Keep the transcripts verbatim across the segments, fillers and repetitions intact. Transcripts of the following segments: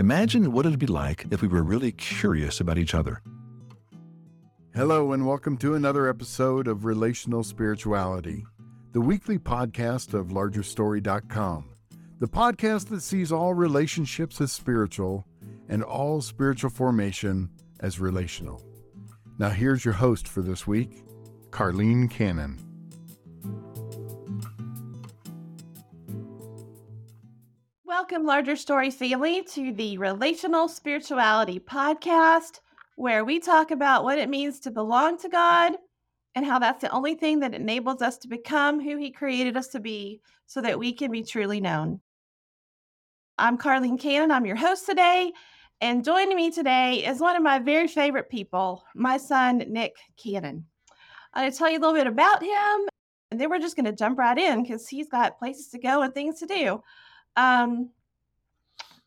Imagine what it would be like if we were really curious about each other. Hello, and welcome to another episode of Relational Spirituality, the weekly podcast of Larger Story dot com, the podcast that sees all relationships as spiritual and all spiritual formation as relational. Now, here's your host for this week, Karlene Cannon. Welcome, Larger Story family, to the Relational Spirituality Podcast, where we talk about what it means to belong to God and how that's the only thing that enables us to become who He created us to be so that we can be truly known. I'm Karlene Cannon. I'm your host today. And joining me today is one of my very favorite people, my son, Nick Cannon. I'm going to tell you a little bit about him, and then we're just going to jump right in because he's got places to go and things to do. Um,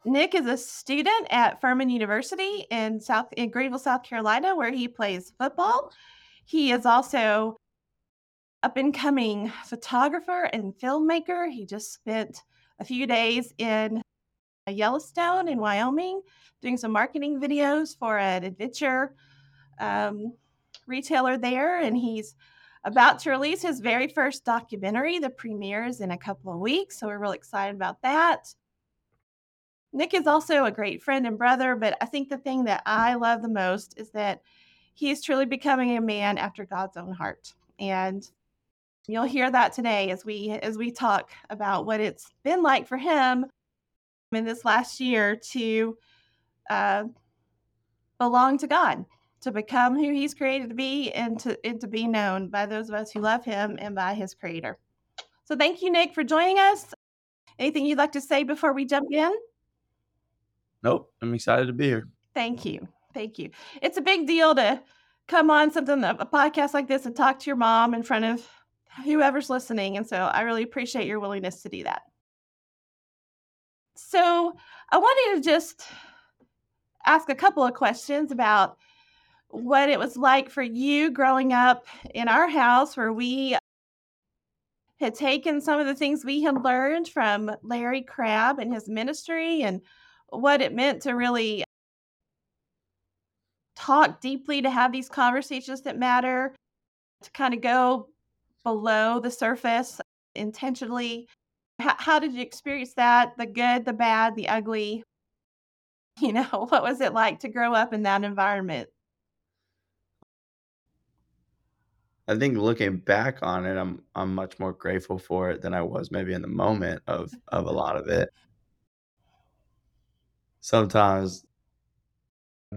Nick is a student at Furman University in South in Greenville, South Carolina, where he plays football. He is also an up-and-coming photographer and filmmaker. He just spent a few days in Yellowstone in Wyoming doing some marketing videos for an adventure um, retailer there. And he's about to release his very first documentary. The premiere is in a couple of weeks, so we're really excited about that. Nick is also a great friend and brother, but I think the thing that I love the most is that he is truly becoming a man after God's own heart. And you'll hear that today as we as we talk about what it's been like for him in this last year to uh, belong to God, to become who He's created to be, and to and to be known by those of us who love Him and by His Creator. So thank you, Nick, for joining us. Anything you'd like to say before we jump in? Nope. I'm excited to be here. Thank you. Thank you. It's a big deal to come on something, a podcast like this, and talk to your mom in front of whoever's listening. And so I really appreciate your willingness to do that. So I wanted to just ask a couple of questions about what it was like for you growing up in our house, where we had taken some of the things we had learned from Larry Crabb and his ministry, and what it meant to really talk deeply, to have these conversations that matter, to kind of go below the surface intentionally. How, how did you experience that? The good, the bad, the ugly? You know, what was it like to grow up in that environment? I think looking back on it, I'm I'm much more grateful for it than I was maybe in the moment of of a lot of it. Sometimes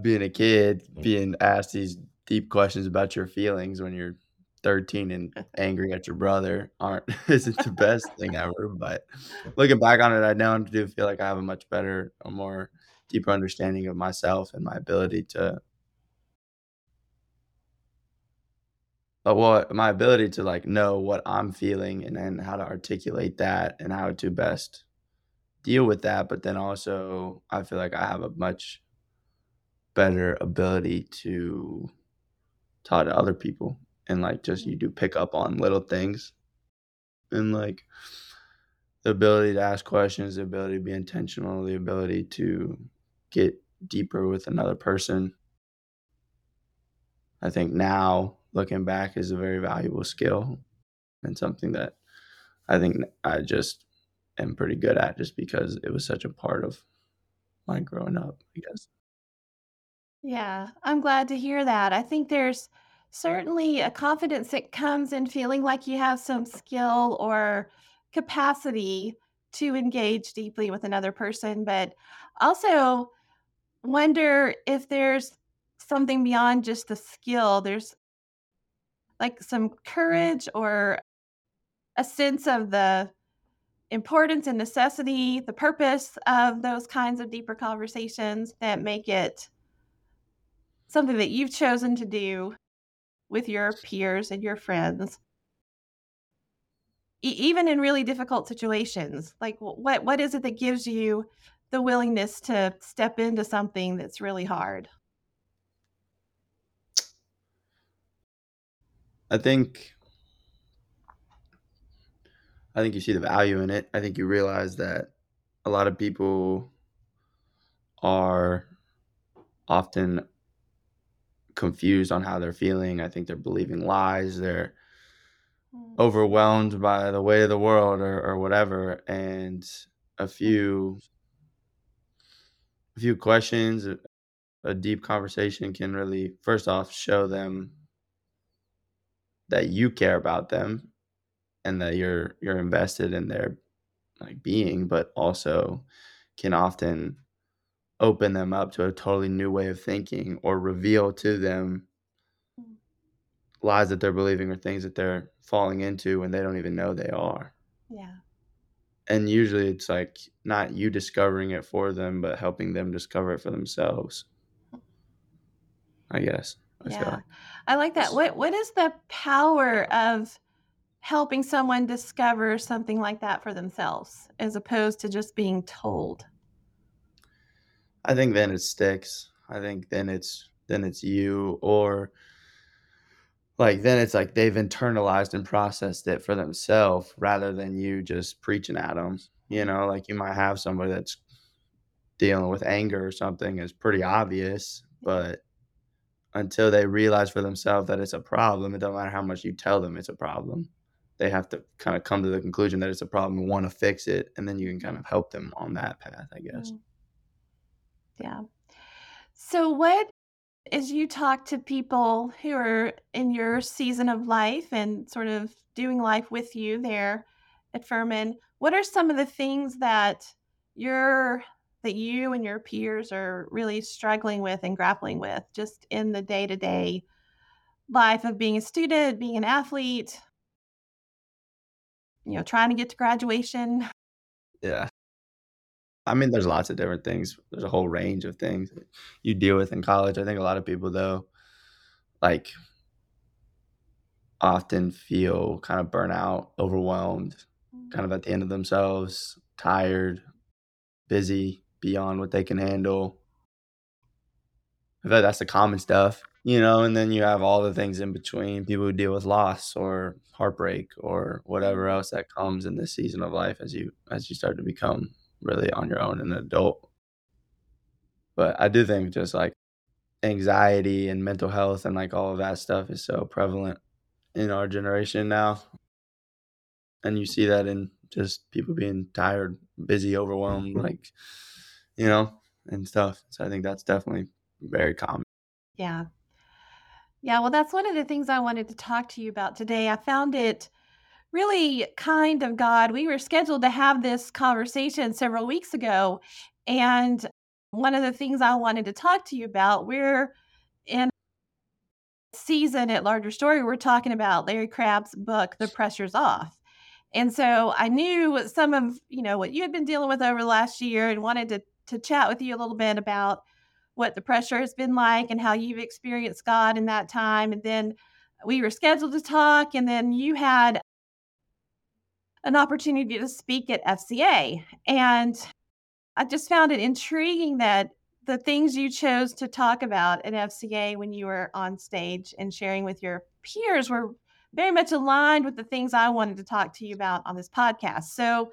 being a kid, being asked these deep questions about your feelings when you're thirteen and angry at your brother aren't isn't the best thing ever. But looking back on it, I now do feel like I have a much better, a more deeper understanding of myself and my ability to what my ability to like know what I'm feeling and then how to articulate that and how to best deal with that. But then also I feel like I have a much better ability to talk to other people, and like just you do pick up on little things, and like the ability to ask questions, the ability to be intentional, the ability to get deeper with another person. I think now looking back is a very valuable skill and something that I think I just am pretty good at, just because it was such a part of my growing up, I guess. Yeah, I'm glad to hear that. I think there's certainly a confidence that comes in feeling like you have some skill or capacity to engage deeply with another person, but also wonder if there's something beyond just the skill. There's like some courage or a sense of the importance and necessity, the purpose of those kinds of deeper conversations that make it something that you've chosen to do with your peers and your friends, e- even in really difficult situations. Like what what is it that gives you the willingness to step into something that's really hard? I think I think you see the value in it. I think you realize that a lot of people are often confused on how they're feeling. I think they're believing lies. They're overwhelmed by the weight of the world or, or whatever. And a few, a few questions, a, a deep conversation can really, first off, show them that you care about them and that you're you're invested in their like being, but also can often open them up to a totally new way of thinking or reveal to them lies that they're believing or things that they're falling into when they don't even know they are. Yeah. And usually it's like not you discovering it for them, but helping them discover it for themselves, I guess. I yeah. Like. I like that. What What is the power of helping someone discover something like that for themselves as opposed to just being told? I think then it sticks. I think then it's then it's you or like then it's like they've internalized and processed it for themselves rather than you just preaching at them. You know, like you might have somebody that's dealing with anger or something. It's pretty obvious, but until they realize for themselves that it's a problem, it doesn't matter how much you tell them it's a problem. They have to kind of come to the conclusion that it's a problem and want to fix it. And then you can kind of help them on that path, I guess. Yeah. So what, as you talk to people who are in your season of life and sort of doing life with you there at Furman, what are some of the things that you're that you and your peers are really struggling with and grappling with just in the day-to-day life of being a student, being an athlete, you know, trying to get to graduation? Yeah. I mean, there's lots of different things. There's a whole range of things that you deal with in college. I think a lot of people, though, like often feel kind of burnt out, overwhelmed, kind of at the end of themselves, tired, busy, beyond what they can handle. I feel like that's the common stuff, you know, and then you have all the things in between, people who deal with loss or heartbreak or whatever else that comes in this season of life as you as you start to become really on your own and an adult. But I do think just like anxiety and mental health and like all of that stuff is so prevalent in our generation now. And you see that in just people being tired, busy, overwhelmed, like, you know, and stuff. So I think that's definitely very common. Yeah. Yeah. Well, that's one of the things I wanted to talk to you about today. I found it really kind of God. We were scheduled to have this conversation several weeks ago. And one of the things I wanted to talk to you about, we're in a season at Larger Story, we're talking about Larry Crabb's book, The Pressure's Off. And so I knew some of, you know, what you had been dealing with over the last year and wanted to, to chat with you a little bit about what the pressure has been like and how you've experienced God in that time. And then we were scheduled to talk, and then you had an opportunity to speak at F C A. And I just found it intriguing that the things you chose to talk about at F C A when you were on stage and sharing with your peers were very much aligned with the things I wanted to talk to you about on this podcast. So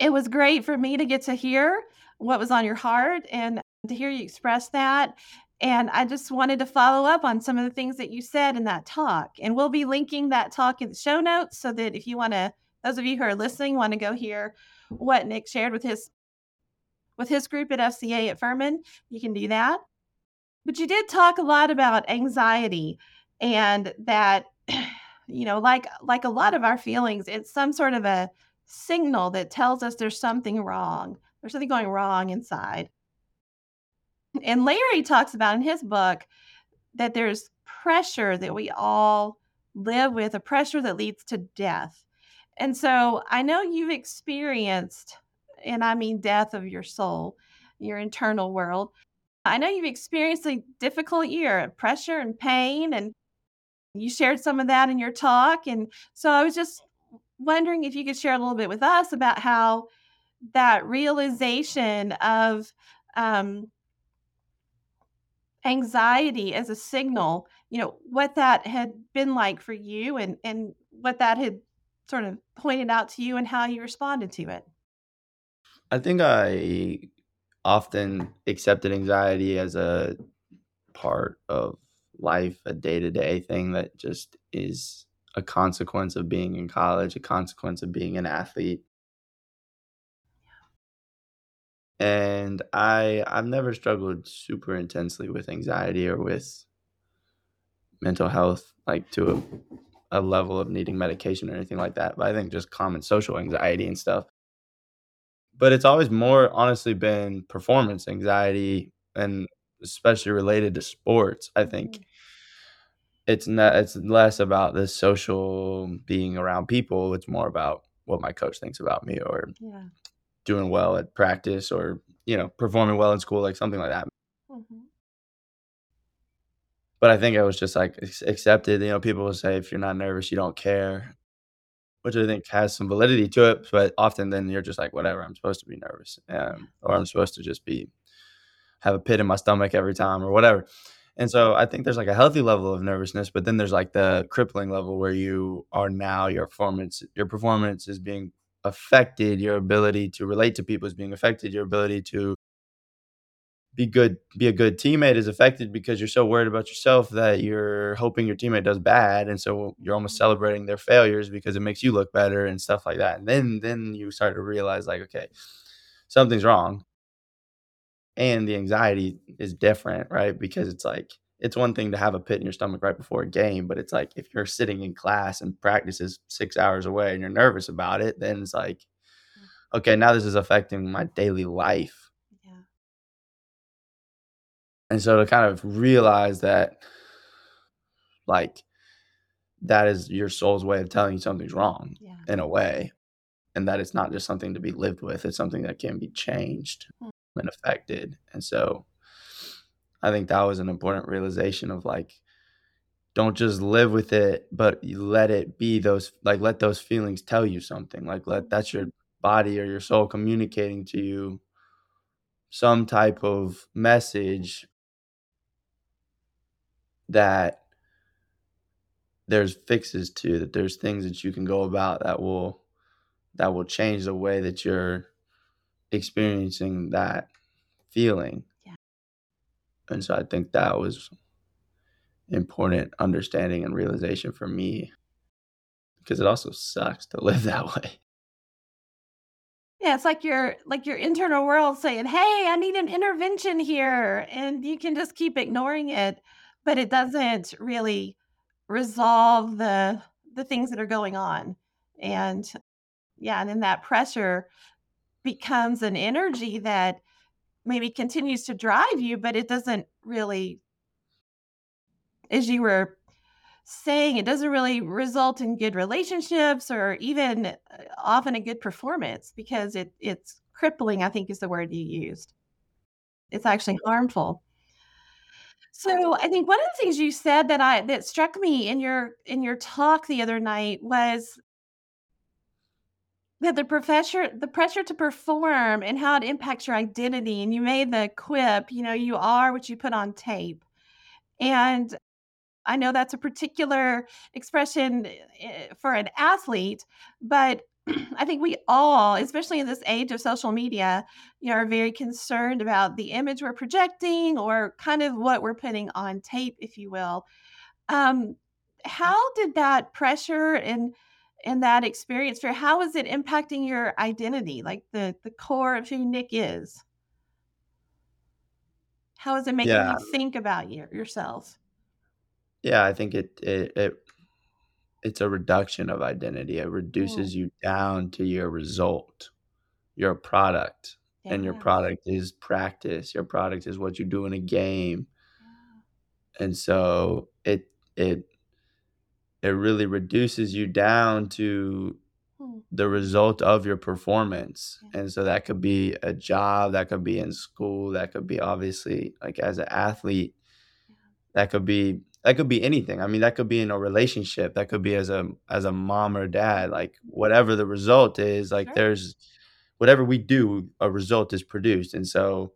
it was great for me to get to hear what was on your heart and to hear you express that. And I just wanted to follow up on some of the things that you said in that talk. And we'll be linking that talk in the show notes so that if you want to, those of you who are listening, want to go hear what Nick shared with his with his group at F C A at Furman, you can do that. But you did talk a lot about anxiety. And that, you know, like like a lot of our feelings, it's some sort of a signal that tells us there's something wrong. There's something going wrong inside. And Larry talks about in his book that there's pressure that we all live with, a pressure that leads to death. And so I know you've experienced, and I mean death of your soul, your internal world. I know you've experienced a difficult year of pressure and pain, and you shared some of that in your talk. And so I was just wondering if you could share a little bit with us about how that realization of um, anxiety as a signal, you know, what that had been like for you and, and what that had sort of pointed out to you and how you responded to it. I think I often accepted anxiety as a part of life, a day-to-day thing that just is a consequence of being in college, a consequence of being an athlete. Yeah. And I, I've never struggled super intensely with anxiety or with mental health, like to a, a level of needing medication or anything like that. But I think just common social anxiety and stuff. But it's always more honestly been performance anxiety, and especially related to sports. I think mm. it's not, it's less about the social being around people. It's more about what my coach thinks about me, or yeah. doing well at practice, or, you know, performing well in school, like something like that. Mm-hmm. But I think I was just like accepted, you know, people will say, if you're not nervous, you don't care, which I think has some validity to it. But often then you're just like, whatever, I'm supposed to be nervous, um, or I'm supposed to just be, have a pit in my stomach every time or whatever. And so I think there's like a healthy level of nervousness, but then there's like the crippling level where you are now, your performance, your performance is being affected. Your ability to relate to people is being affected. Your ability to be good, be a good teammate is affected, because you're so worried about yourself that you're hoping your teammate does bad. And so you're almost celebrating their failures because it makes you look better and stuff like that. And then, then you start to realize like, okay, something's wrong. And the anxiety is different, right? Because it's like, it's one thing to have a pit in your stomach right before a game, but it's like, if you're sitting in class and practice is six hours away and you're nervous about it, then it's like, okay, now this is affecting my daily life. Yeah. And so to kind of realize that, like, that is your soul's way of telling you something's wrong, yeah. in a way, and that it's not just something to be lived with, it's something that can be changed. Mm. And affected. And so I think that was an important realization of like, don't just live with it, but let it be those, like, let those feelings tell you something. Like, let, that's your body or your soul communicating to you some type of message that there's fixes to, that there's things that you can go about that will, that will change the way that you're experiencing that feeling. Yeah. And so I think that was important understanding and realization for me, because it also sucks to live that way. Yeah, it's like your like your internal world saying, hey, I need an intervention here, and you can just keep ignoring it, but it doesn't really resolve the the things that are going on. And yeah, and then that pressure becomes an energy that maybe continues to drive you, but it doesn't really, as you were saying, it doesn't really result in good relationships or even often a good performance, because it it's crippling, I think is the word you used. It's actually harmful. So I think one of the things you said that I that struck me in your in your talk the other night was that the pressure, the pressure to perform and how it impacts your identity. And you made the quip, you know, you are what you put on tape. And I know that's a particular expression for an athlete, but I think we all, especially in this age of social media, you know, are very concerned about the image we're projecting, or kind of what we're putting on tape, if you will. Um, how did that pressure and And that experience, for how is it impacting your identity, like the the core of who Nick is? How is it making yeah. you think about you, yourself? Yeah, I think it it, it it's a reduction of identity. It reduces yeah. you down to your result, your product, yeah. and your product is practice. Your product is what you do in a game, yeah. and so it it. It really reduces you down to the result of your performance. Yeah. And so that could be a job, that could be in school, that could be obviously like as an athlete, yeah. that could be, that could be anything. I mean, that could be in a relationship, that could be as a, as a mom or dad, like whatever the result is, like sure. there's whatever we do, a result is produced. And so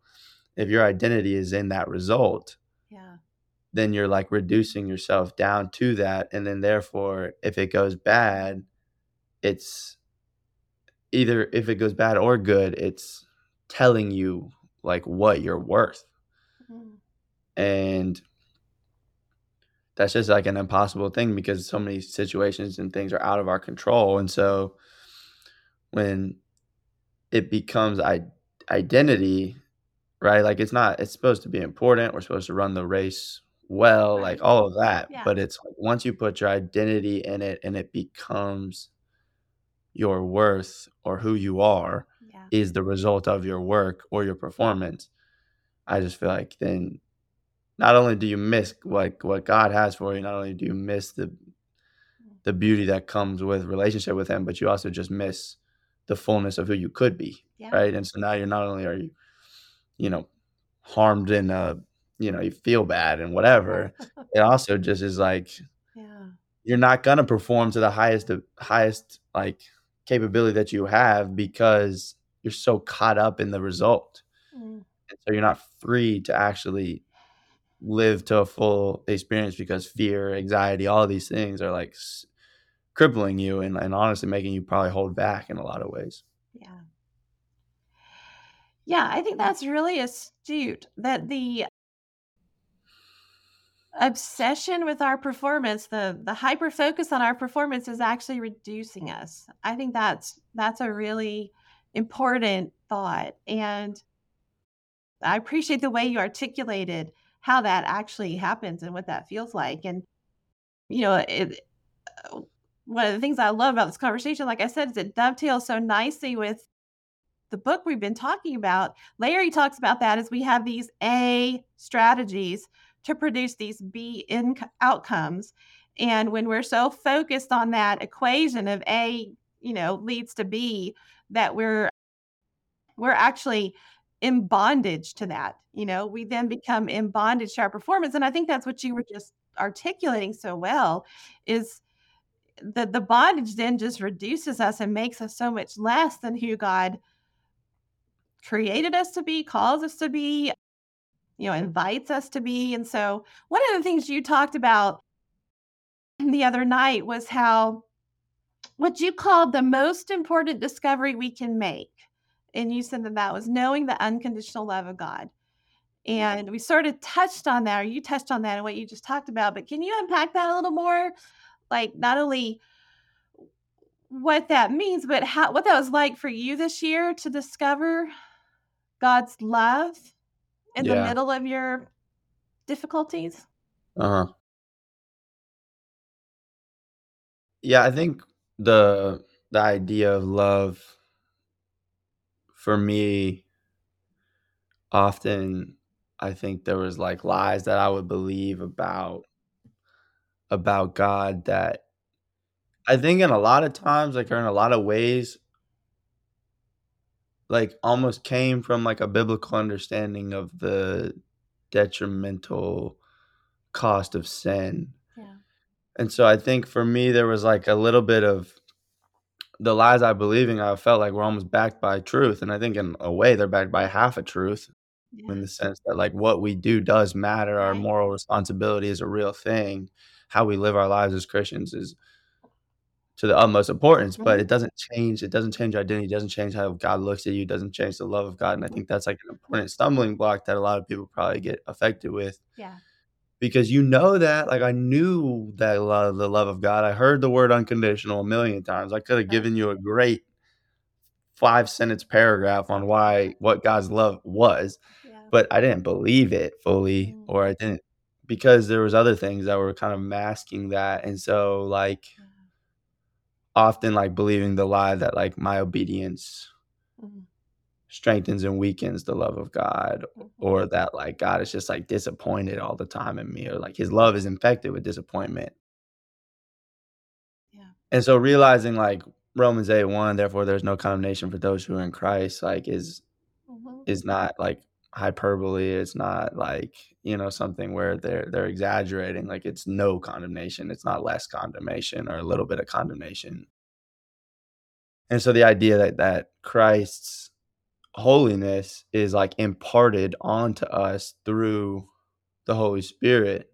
if your identity is in that result, yeah. then you're like reducing yourself down to that. And then therefore, if it goes bad, it's either if it goes bad or good, it's telling you like what you're worth. Mm-hmm. And that's just like an impossible thing because so many situations and things are out of our control. And so when it becomes I- identity, right? Like it's not, it's supposed to be important. We're supposed to run the race well, like all of that. Yeah. But it's once you put your identity in it and it becomes your worth or who you are yeah. is the result of your work or your performance. I just feel like then not only do you miss like what God has for you, not only do you miss the the beauty that comes with relationship with him, but you also just miss the fullness of who you could be. Yeah. Right. And so now you're not only are you, you know, harmed in a, you know, you feel bad and whatever. It also just is like, yeah. you're not going to perform to the highest, the highest like capability that you have because you're so caught up in the result. Mm. So you're not free to actually live to a full experience because fear, anxiety, all of these things are like s- crippling you and, and honestly making you probably hold back in a lot of ways. Yeah. Yeah, I think that's really astute that the obsession with our performance, the the hyper focus on our performance is actually reducing us. I think that's that's a really important thought. And I appreciate the way you articulated how that actually happens and what that feels like. And, you know, it, one of the things I love about this conversation, like I said, is it dovetails so nicely with the book we've been talking about. Larry talks about that as we have these A strategies to produce these B in outcomes. And when we're so focused on that equation of A, you know, leads to B, that we're, we're actually in bondage to that. You know, we then become in bondage to our performance. And I think that's what you were just articulating so well is the, the bondage then just reduces us and makes us so much less than who God created us to be, calls us to be, you know, invites us to be. And so one of the things you talked about the other night was how what you called the most important discovery we can make. And you said that that was knowing the unconditional love of God. And we sort of touched on that, or you touched on that in what you just talked about, but can you unpack that a little more? Like not only what that means, but how, what that was like for you this year to discover God's love in yeah. the middle of your difficulties? Uh-huh. Yeah, I think the the idea of love for me, often I think there was like lies that I would believe about about God that I think in a lot of times, like or in a lot of ways, like almost came from like a biblical understanding of the detrimental cost of sin. Yeah. And so I think for me, there was like a little bit of the lies I believing, I felt like were almost backed by truth. And I think in a way they're backed by half a truth yeah. in the sense that like what we do does matter. Our right. moral responsibility is a real thing. How we live our lives as Christians is to the utmost importance, but it doesn't change. It doesn't change your identity. It doesn't change how God looks at you. It doesn't change the love of God. And I think that's like an important stumbling block that a lot of people probably get affected with. Yeah. Because you know that, like I knew that a lot of the love of God, I heard the word unconditional a million times. I could have given you a great five sentence paragraph on why, what God's love was, yeah. but I didn't believe it fully mm. or I didn't because there was other things that were kind of masking that. And so like, often like believing the lie that like my obedience mm-hmm. strengthens and weakens the love of God mm-hmm. or that like God is just like disappointed all the time in me or like his love is infected with disappointment. Yeah. And so realizing like Romans eight one, therefore there's no condemnation for those who are in Christ, like is mm-hmm. is not like hyperbole. It's not like, you know, something where they're they're exaggerating. Like it's no condemnation. It's not less condemnation or a little bit of condemnation. And so the idea that that Christ's holiness is like imparted onto us through the Holy Spirit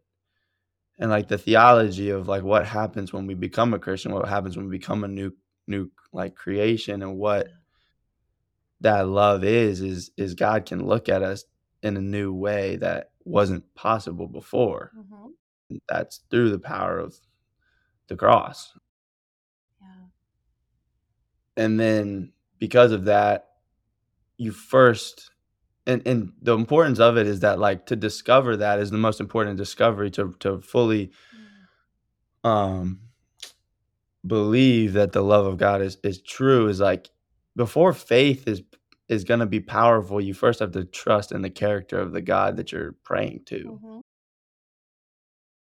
and like the theology of like what happens when we become a Christian, what happens when we become a new new like creation and what that love is, is, is God can look at us in a new way that wasn't possible before. Mm-hmm. That's through the power of the cross. Yeah. And then because of that, you first, and, and the importance of it is that, like, to discover that is the most important discovery, to, to fully mm. um, believe that the love of God is, is true, is like, before faith is is going to be powerful, you first have to trust in the character of the God that you're praying to. Mm-hmm.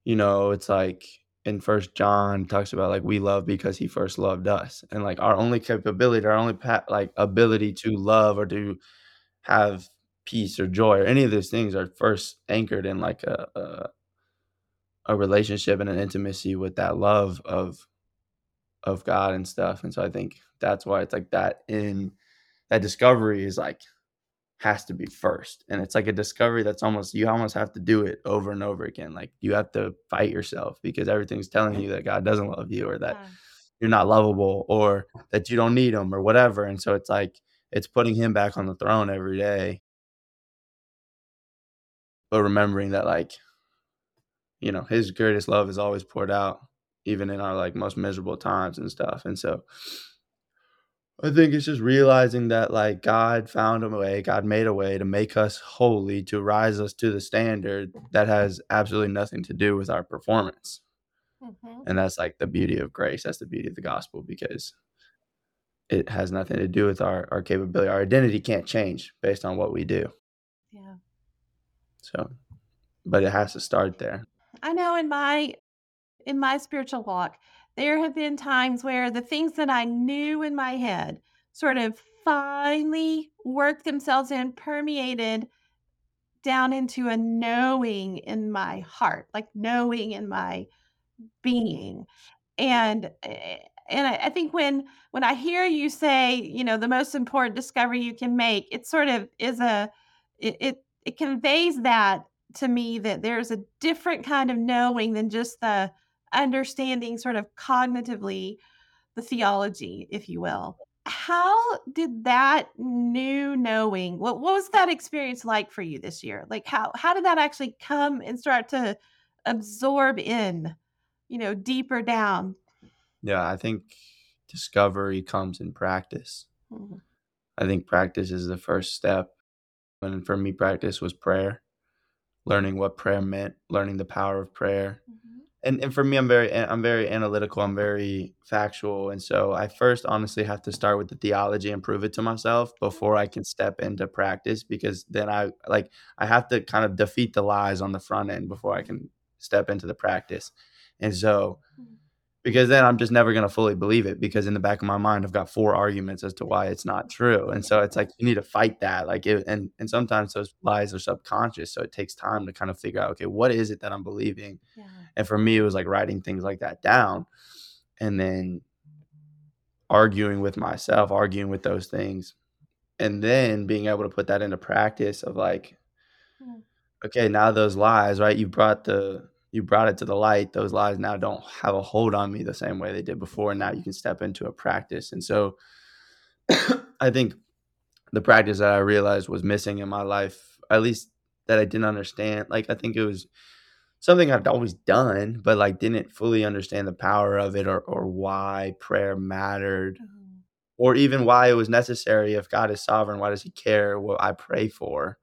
You know, it's like in First John talks about, like, we love because he first loved us, and like our only capability, our only pa- like ability to love or to have peace or joy or any of those things are first anchored in like a a, a relationship and an intimacy with that love of of God and stuff. And so I think that's why it's like that in that discovery is like has to be first. And it's like a discovery that's almost, you almost have to do it over and over again. Like you have to fight yourself because everything's telling you that God doesn't love you or that yeah. you're not lovable or that you don't need him or whatever. And so it's like, it's putting him back on the throne every day, but remembering that, like, you know, his greatest love is always poured out, even in our like most miserable times and stuff. And so I think it's just realizing that, like, God found a way, God made a way to make us holy, to rise us to the standard that has absolutely nothing to do with our performance. Mm-hmm. And that's like the beauty of grace. That's the beauty of the gospel, because it has nothing to do with our, our capability. Our identity can't change based on what we do. Yeah. So, but it has to start there. I know in my in my spiritual walk, there have been times where the things that I knew in my head sort of finally worked themselves in, permeated down into a knowing in my heart, like knowing in my being. And and I think when when I hear you say, you know, the most important discovery you can make, it sort of is a, it it, it conveys that to me, that there's a different kind of knowing than just the understanding sort of cognitively the theology, if you will. How did that new knowing, what, what was that experience like for you this year? Like how, how did that actually come and start to absorb in, you know, deeper down? Yeah, I think discovery comes in practice. Mm-hmm. I think practice is the first step. And for me, practice was prayer, learning what prayer meant, learning the power of prayer. Mm-hmm. And and for me, I'm very I'm very analytical. I'm very factual. And so I first honestly have to start with the theology and prove it to myself before I can step into practice, because then I like I have to kind of defeat the lies on the front end before I can step into the practice. And so because then I'm just never going to fully believe it, because in the back of my mind, I've got four arguments as to why it's not true. And so it's like you need to fight that. Like it, and, and sometimes those lies are subconscious. So it takes time to kind of figure out, okay, what is it that I'm believing? Yeah. And for me, it was like writing things like that down and then arguing with myself, arguing with those things, and then being able to put that into practice of like, okay, now those lies, right? You brought the You brought it to the light. Those lies now don't have a hold on me the same way they did before. And now you can step into a practice. And so I think the practice that I realized was missing in my life, at least that I didn't understand. Like, I think it was something I'd always done, but like didn't fully understand the power of it or, or why prayer mattered, mm-hmm. or even why it was necessary. If God is sovereign, why does he care what I pray for?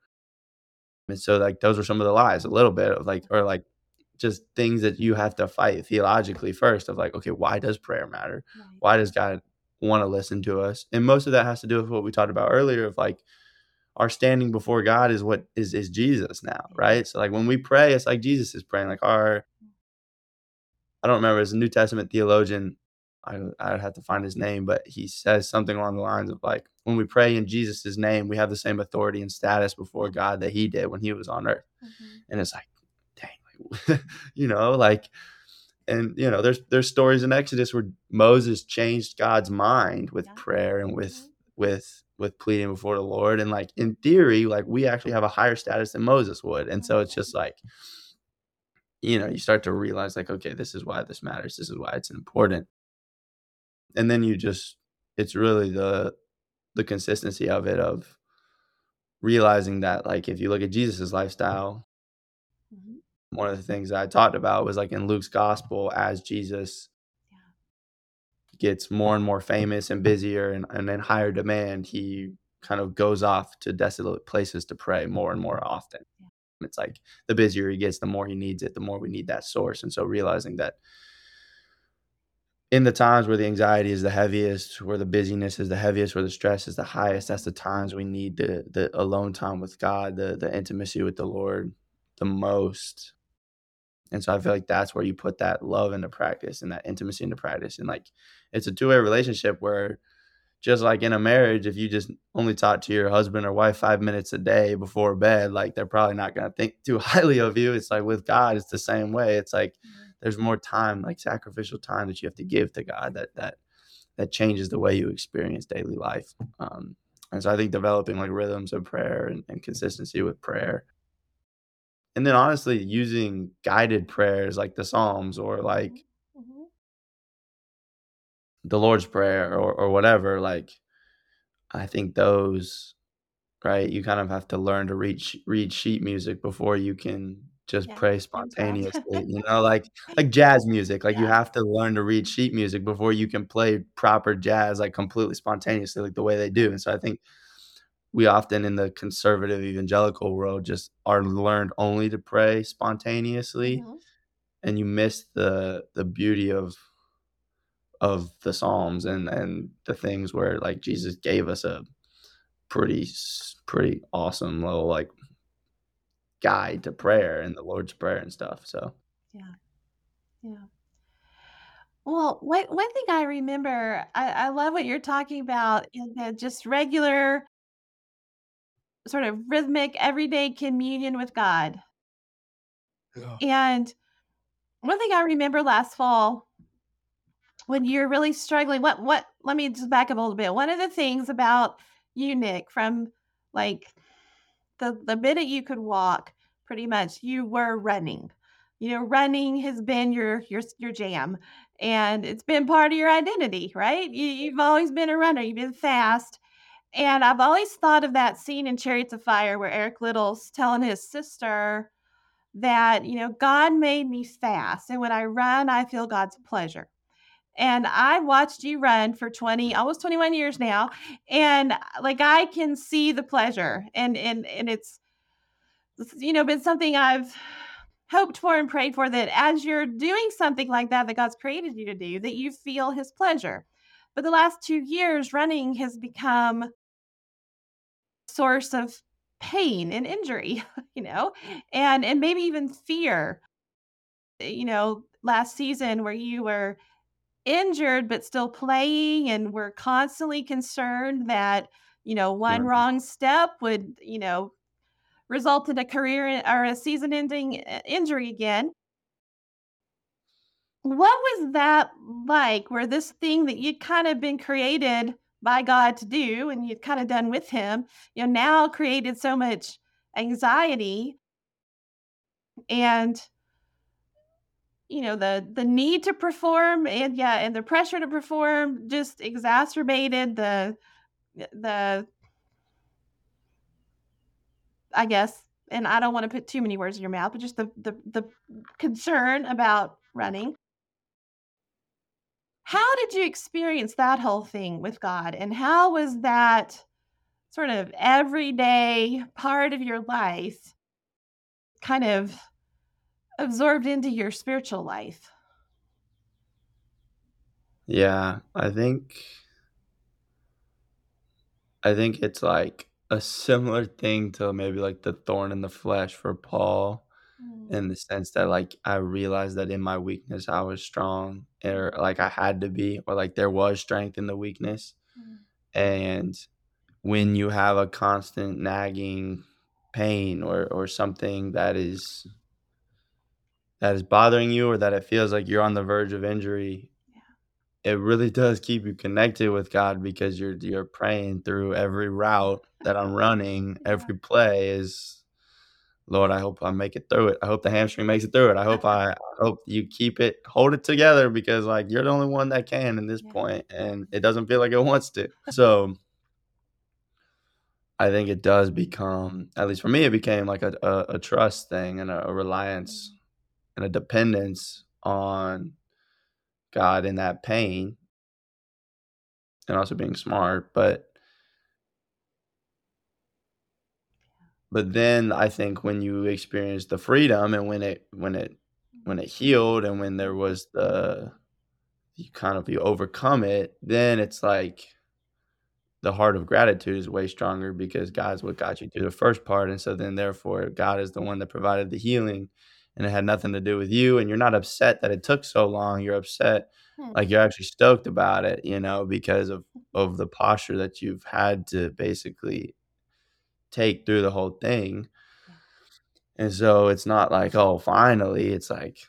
And so like, those were some of the lies a little bit of like, or like, just things that you have to fight theologically first of like, okay, why does prayer matter? Right. Why does God want to listen to us? And most of that has to do with what we talked about earlier of like our standing before God is what is, is Jesus now, right? So like when we pray, it's like Jesus is praying, like our, I don't remember, it's a New Testament theologian. I, I'd have to find his name, but he says something along the lines of like, when we pray in Jesus's name, we have the same authority and status before God that he did when he was on earth. Mm-hmm. And it's like, you know, like, and you know, there's there's stories in Exodus where Moses changed God's mind with yeah. prayer and with mm-hmm. with with pleading before the Lord, and like in theory, like we actually have a higher status than Moses would, and mm-hmm. so it's just like, you know, you start to realize like, okay, this is why this matters, this is why it's important, and then you just, it's really the the consistency of it, of realizing that, like, if you look at Jesus's lifestyle, mm-hmm. one of the things that I talked about was, like, in Luke's gospel, as Jesus yeah. gets more and more famous and busier and, and in higher demand, he kind of goes off to desolate places to pray more and more often. Yeah. It's like the busier he gets, the more he needs it, the more we need that source. And so realizing that in the times where the anxiety is the heaviest, where the busyness is the heaviest, where the stress is the highest, that's the times we need the the alone time with God, the the intimacy with the Lord the most. And so I feel like that's where you put that love into practice and that intimacy into practice. And, like, it's a two-way relationship where, just like in a marriage, if you just only talk to your husband or wife five minutes a day before bed, like, they're probably not going to think too highly of you. It's like with God, it's the same way. It's like there's more time, like sacrificial time that you have to give to God that that that changes the way you experience daily life. Um, and so I think developing, like, rhythms of prayer and, and consistency with prayer. And then honestly, using guided prayers like the Psalms or like the Lord's Prayer or, or whatever, like, I think those, right, you kind of have to learn to read, read sheet music before you can just yeah, pray spontaneously, you know, like, like jazz music, like yeah. you have to learn to read sheet music before you can play proper jazz, like completely spontaneously, like the way they do. And so I think we often in the conservative evangelical world just are learned only to pray spontaneously mm-hmm. and you miss the, the beauty of, of the Psalms and, and the things where, like, Jesus gave us a pretty, pretty awesome little, like, guide to prayer and the Lord's Prayer and stuff. So, yeah. Yeah. Well, one, one thing I remember, I, I love what you're talking about in the just regular sort of rhythmic everyday communion with God. Yeah. And one thing I remember last fall, when you're really struggling, what, what, let me just back up a little bit. One of the things about you, Nick, from, like, the, the minute you could walk, pretty much you were running, you know, running has been your, your, your jam, and it's been part of your identity, right? You, you've always been a runner. You've been fast. And I've always thought of that scene in Chariots of Fire where Eric Little's telling his sister that, you know, God made me fast. And when I run, I feel God's pleasure. And I watched you run for twenty, almost twenty-one years now. And, like, I can see the pleasure, and, and, and it's, you know, been something I've hoped for and prayed for, that as you're doing something like that, that God's created you to do, that you feel his pleasure. But the last two years running has become a source of pain and injury, you know, and, and maybe even fear, you know, last season where you were injured but still playing, and we're constantly concerned that, you know, one right. wrong step would, you know, result in a career or a season ending injury again. What was that like, where this thing that you'd kind of been created by God to do and you'd kind of done with him, you know, now created so much anxiety and, you know, the, the need to perform, and yeah, and the pressure to perform just exacerbated the, the, I guess, and I don't want to put too many words in your mouth, but just the, the, the concern about running. How did you experience that whole thing with God? And how was that sort of everyday part of your life kind of absorbed into your spiritual life? Yeah, I think I think it's like a similar thing to maybe like the thorn in the flesh for Paul, mm. in the sense that, like, I realized that in my weakness I was strong, or like I had to be, or like there was strength in the weakness. Mm. And when you have a constant nagging pain or or something that is that is bothering you, or that it feels like you're on the verge of injury, yeah. it really does keep you connected with God, because you're you're praying through every route that I'm running, yeah. every play is, Lord, I hope I make it through it. I hope the hamstring makes it through it. I hope I, I hope you keep it, hold it together, because, like, you're the only one that can at this yeah. point, and it doesn't feel like it wants to. So I think it does become, at least for me, it became like a, a, a trust thing and a, a reliance and a dependence on God in that pain, and also being smart. But, but then I think when you experience the freedom and when it, when it, when it healed and when there was the, you kind of, you overcome it, then it's like, the heart of gratitude is way stronger because God's what got you through the first part. And so then therefore God is the one that provided the healing, and it had nothing to do with you. And you're not upset that it took so long. You're upset, like you're actually stoked about it, you know, because of, of the posture that you've had to basically take through the whole thing. And so it's not like, oh, finally, it's like,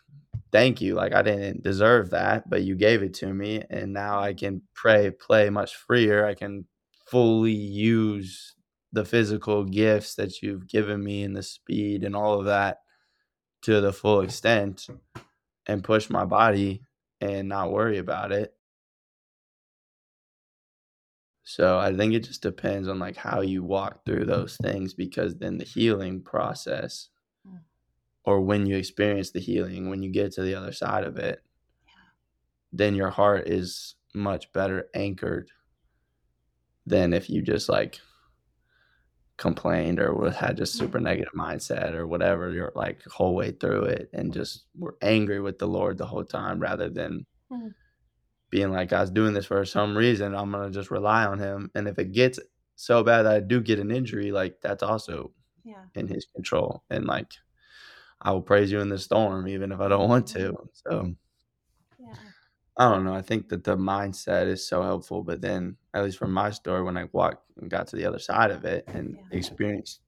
thank you. Like I didn't deserve that, but you gave it to me. And now I can pray, play much freer. I can fully use the physical gifts that you've given me and the speed and all of that to the full extent and push my body and not worry about it. So I think it just depends on like how you walk through those things, because then the healing process, or when you experience the healing, when you get to the other side of it, yeah, then your heart is much better anchored than if you just like complained or had just super negative mindset or whatever, you're like whole way through it and just were angry with the Lord the whole time, rather than mm. being like, God's doing this for some reason, I'm going to just rely on him. And if it gets so bad that I do get an injury, like that's also yeah. in his control. And like, I will praise you in the storm, even if I don't want to. So yeah. I don't know. I think that the mindset is so helpful. But then, at least from my story, when I walked and got to the other side of it and yeah. experienced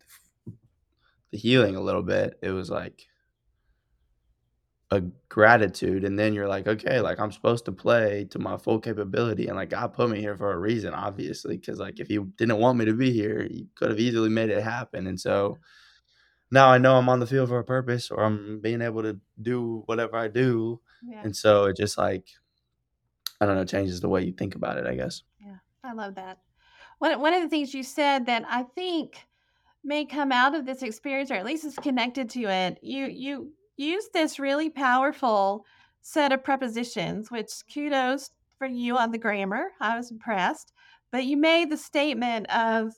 the healing a little bit, it was like a gratitude. And then you're like, okay, like I'm supposed to play to my full capability. And like God put me here for a reason, obviously, because like if he didn't want me to be here, he could have easily made it happen. And so now I know I'm on the field for a purpose, or I'm being able to do whatever I do. Yeah. And so it just like, I don't know, changes the way you think about it, I guess. Yeah, I love that. One, one of the things you said that I think may come out of this experience, or at least is connected to it, you you use this really powerful set of prepositions, which kudos for you on the grammar. I was impressed. But you made the statement of,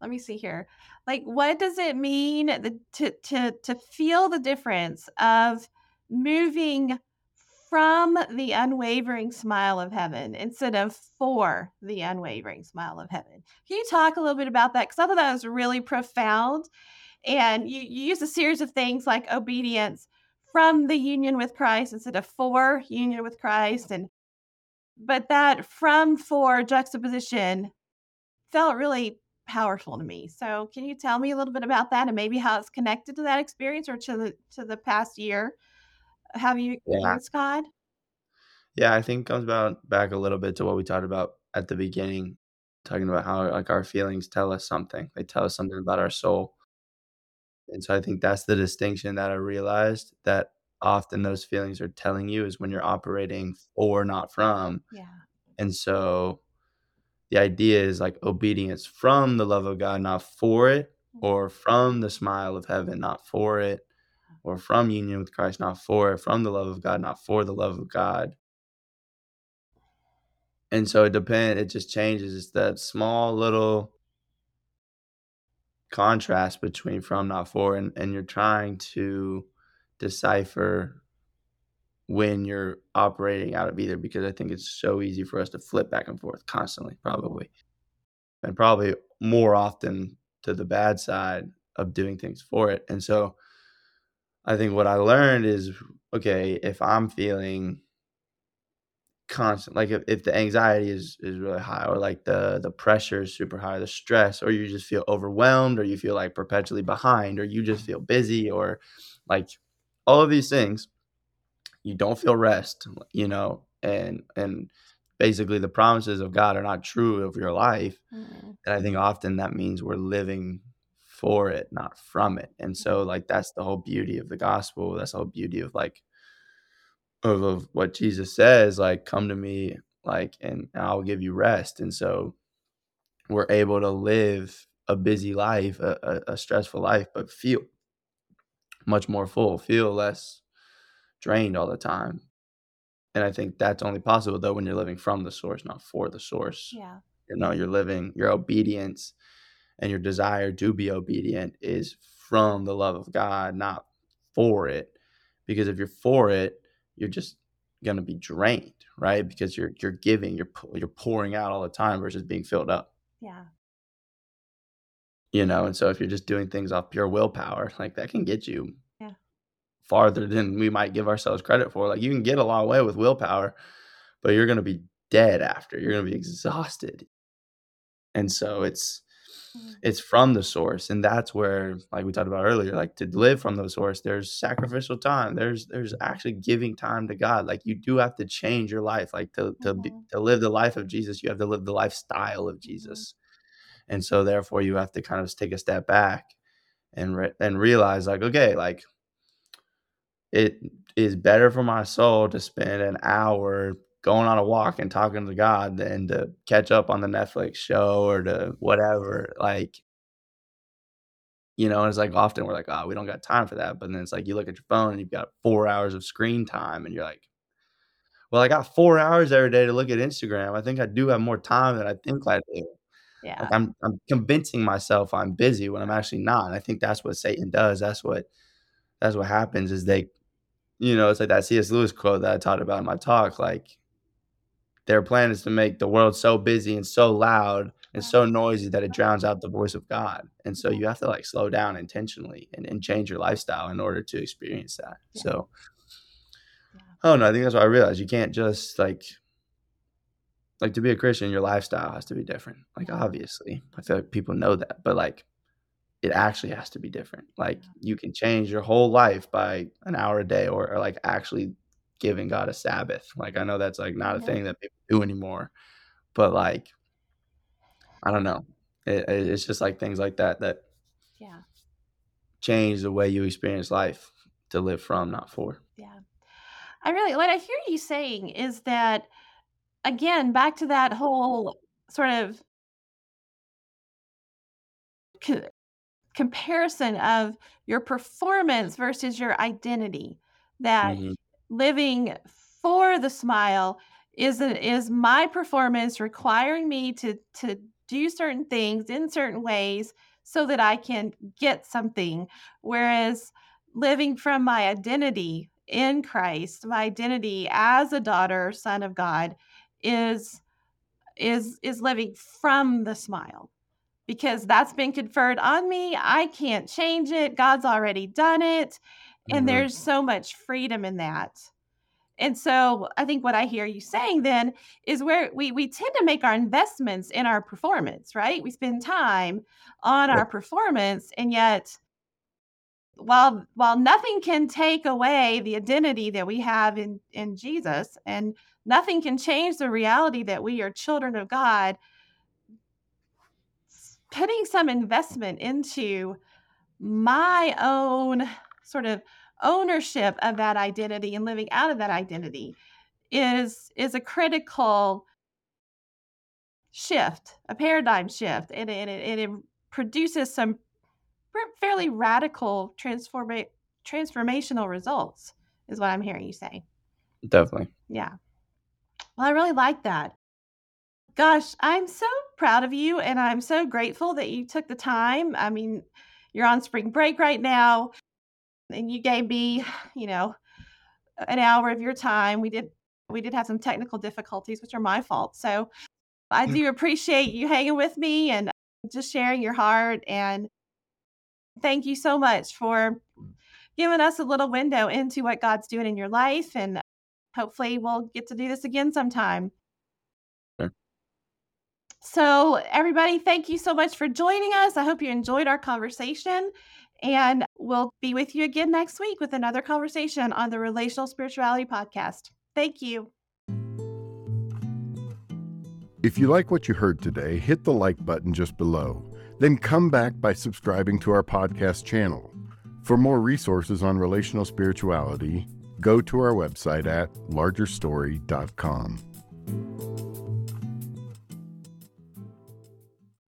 let me see here. Like, what does it mean the, to, to, to feel the difference of moving from the unwavering smile of heaven instead of for the unwavering smile of heaven? Can you talk a little bit about that? Because I thought that was really profound. And you, you used a series of things like obedience from the union with Christ instead of for union with Christ. And but that from for juxtaposition felt really powerful to me. So can you tell me a little bit about that and maybe how it's connected to that experience or to the to the past year? Have you experienced yeah. God? Yeah, I think it comes about back a little bit to what we talked about at the beginning, talking about how like our feelings tell us something. They tell us something about our soul. And so I think that's the distinction that I realized, that often those feelings are telling you is when you're operating or not from. Yeah. And so the idea is like obedience from the love of God, not for it, or from the smile of heaven, not for it, or from union with Christ, not for it, from the love of God, not for the love of God. And so it depends, it just changes. It's that small little contrast between from, not for, and, and you're trying to decipher when you're operating out of either, because I think it's so easy for us to flip back and forth constantly, probably. And probably more often to the bad side of doing things for it. And so I think what I learned is, okay, if I'm feeling constant, like if, if the anxiety is, is really high, or like the, the pressure is super high, the stress, or you just feel overwhelmed, or you feel like perpetually behind, or you just feel busy, or like all of these things, you don't feel rest, you know, and and basically the promises of God are not true of your life. Mm-hmm. And I think often that means we're living for it, not from it. And so like that's the whole beauty of the gospel. That's the whole beauty of like of, of what Jesus says, like, come to me, like, and I'll give you rest. And so we're able to live a busy life, a, a stressful life, but feel much more full, feel less drained all the time. And I think that's only possible, though, when you're living from the source, not for the source. Yeah. You know, you're living, your obedience and your desire to be obedient is from the love of God, not for it. Because if you're for it, you're just going to be drained, right? Because you're you're giving, you're you're pouring out all the time versus being filled up. Yeah. You know, and so if you're just doing things off pure willpower, like that can get you yeah. farther than we might give ourselves credit for. Like you can get a long way with willpower, but you're going to be dead after. You're going to be exhausted. And so it's mm-hmm. it's from the source. And that's where, like we talked about earlier, like to live from the source, there's sacrificial time. There's there's actually giving time to God. Like you do have to change your life. Like to to, mm-hmm. be, to live the life of Jesus, you have to live the lifestyle of Jesus. Mm-hmm. And so therefore you have to kind of take a step back and re- and realize like, okay, like it is better for my soul to spend an hour going on a walk and talking to God than to catch up on the Netflix show or to whatever. Like, you know, it's like often we're like, oh, we don't got time for that. But then it's like you look at your phone and you've got four hours of screen time and you're like, well, I got four hours every day to look at Instagram. I think I do have more time than I think I do. Yeah, like I'm I'm convincing myself I'm busy when I'm actually not. And I think that's what Satan does. That's what that's what happens is they, you know, it's like that C S Lewis quote that I talked about in my talk. Like their plan is to make the world so busy and so loud and so noisy that it drowns out the voice of God. And so you have to like slow down intentionally and, and change your lifestyle in order to experience that. Yeah. So, yeah. oh no, I think that's what I realized. You can't just like. Like to be a Christian, your lifestyle has to be different. Like, obviously, I feel like people know that, but like it actually has to be different. Like you can change your whole life by an hour a day or, or like actually giving God a Sabbath. Like, I know that's like not a yeah. thing that people do anymore, but like, I don't know. It, it's just like things like that, that yeah, change the way you experience life to live from, not for. Yeah. I really, what I hear you saying is that, again, back to that whole sort of co- comparison of your performance versus your identity, that mm-hmm. living for the smile is a, is my performance requiring me to, to do certain things in certain ways so that I can get something. Whereas living from my identity in Christ, my identity as a daughter, son of God, is is is living from the smile, because that's been conferred on me. I can't change it. God's already done it. And mm-hmm. there's so much freedom in that. And so I think what I hear you saying then is where we we tend to make our investments in our performance, right? We spend time on yeah. our performance, and yet while while nothing can take away the identity that we have in, in Jesus, and nothing can change the reality that we are children of God, putting some investment into my own sort of ownership of that identity and living out of that identity is, is a critical shift, a paradigm shift. And, and, it, and it produces some fairly radical transforma- transformational results is what I'm hearing you say. Definitely. Yeah. Well, I really like that. Gosh, I'm so proud of you, and I'm so grateful that you took the time. I mean, you're on spring break right now, and you gave me, you know, an hour of your time. We did we did have some technical difficulties, which are my fault. So I do appreciate you hanging with me and just sharing your heart. And thank you so much for giving us a little window into what God's doing in your life, and hopefully we'll get to do this again sometime. Sure. So everybody, thank you so much for joining us. I hope you enjoyed our conversation, and we'll be with you again next week with another conversation on the Relational Spirituality Podcast. Thank you. If you like what you heard today, hit the like button just below. Then come back by subscribing to our podcast channel. For more resources on relational spirituality, go to our website at Larger Story dot com.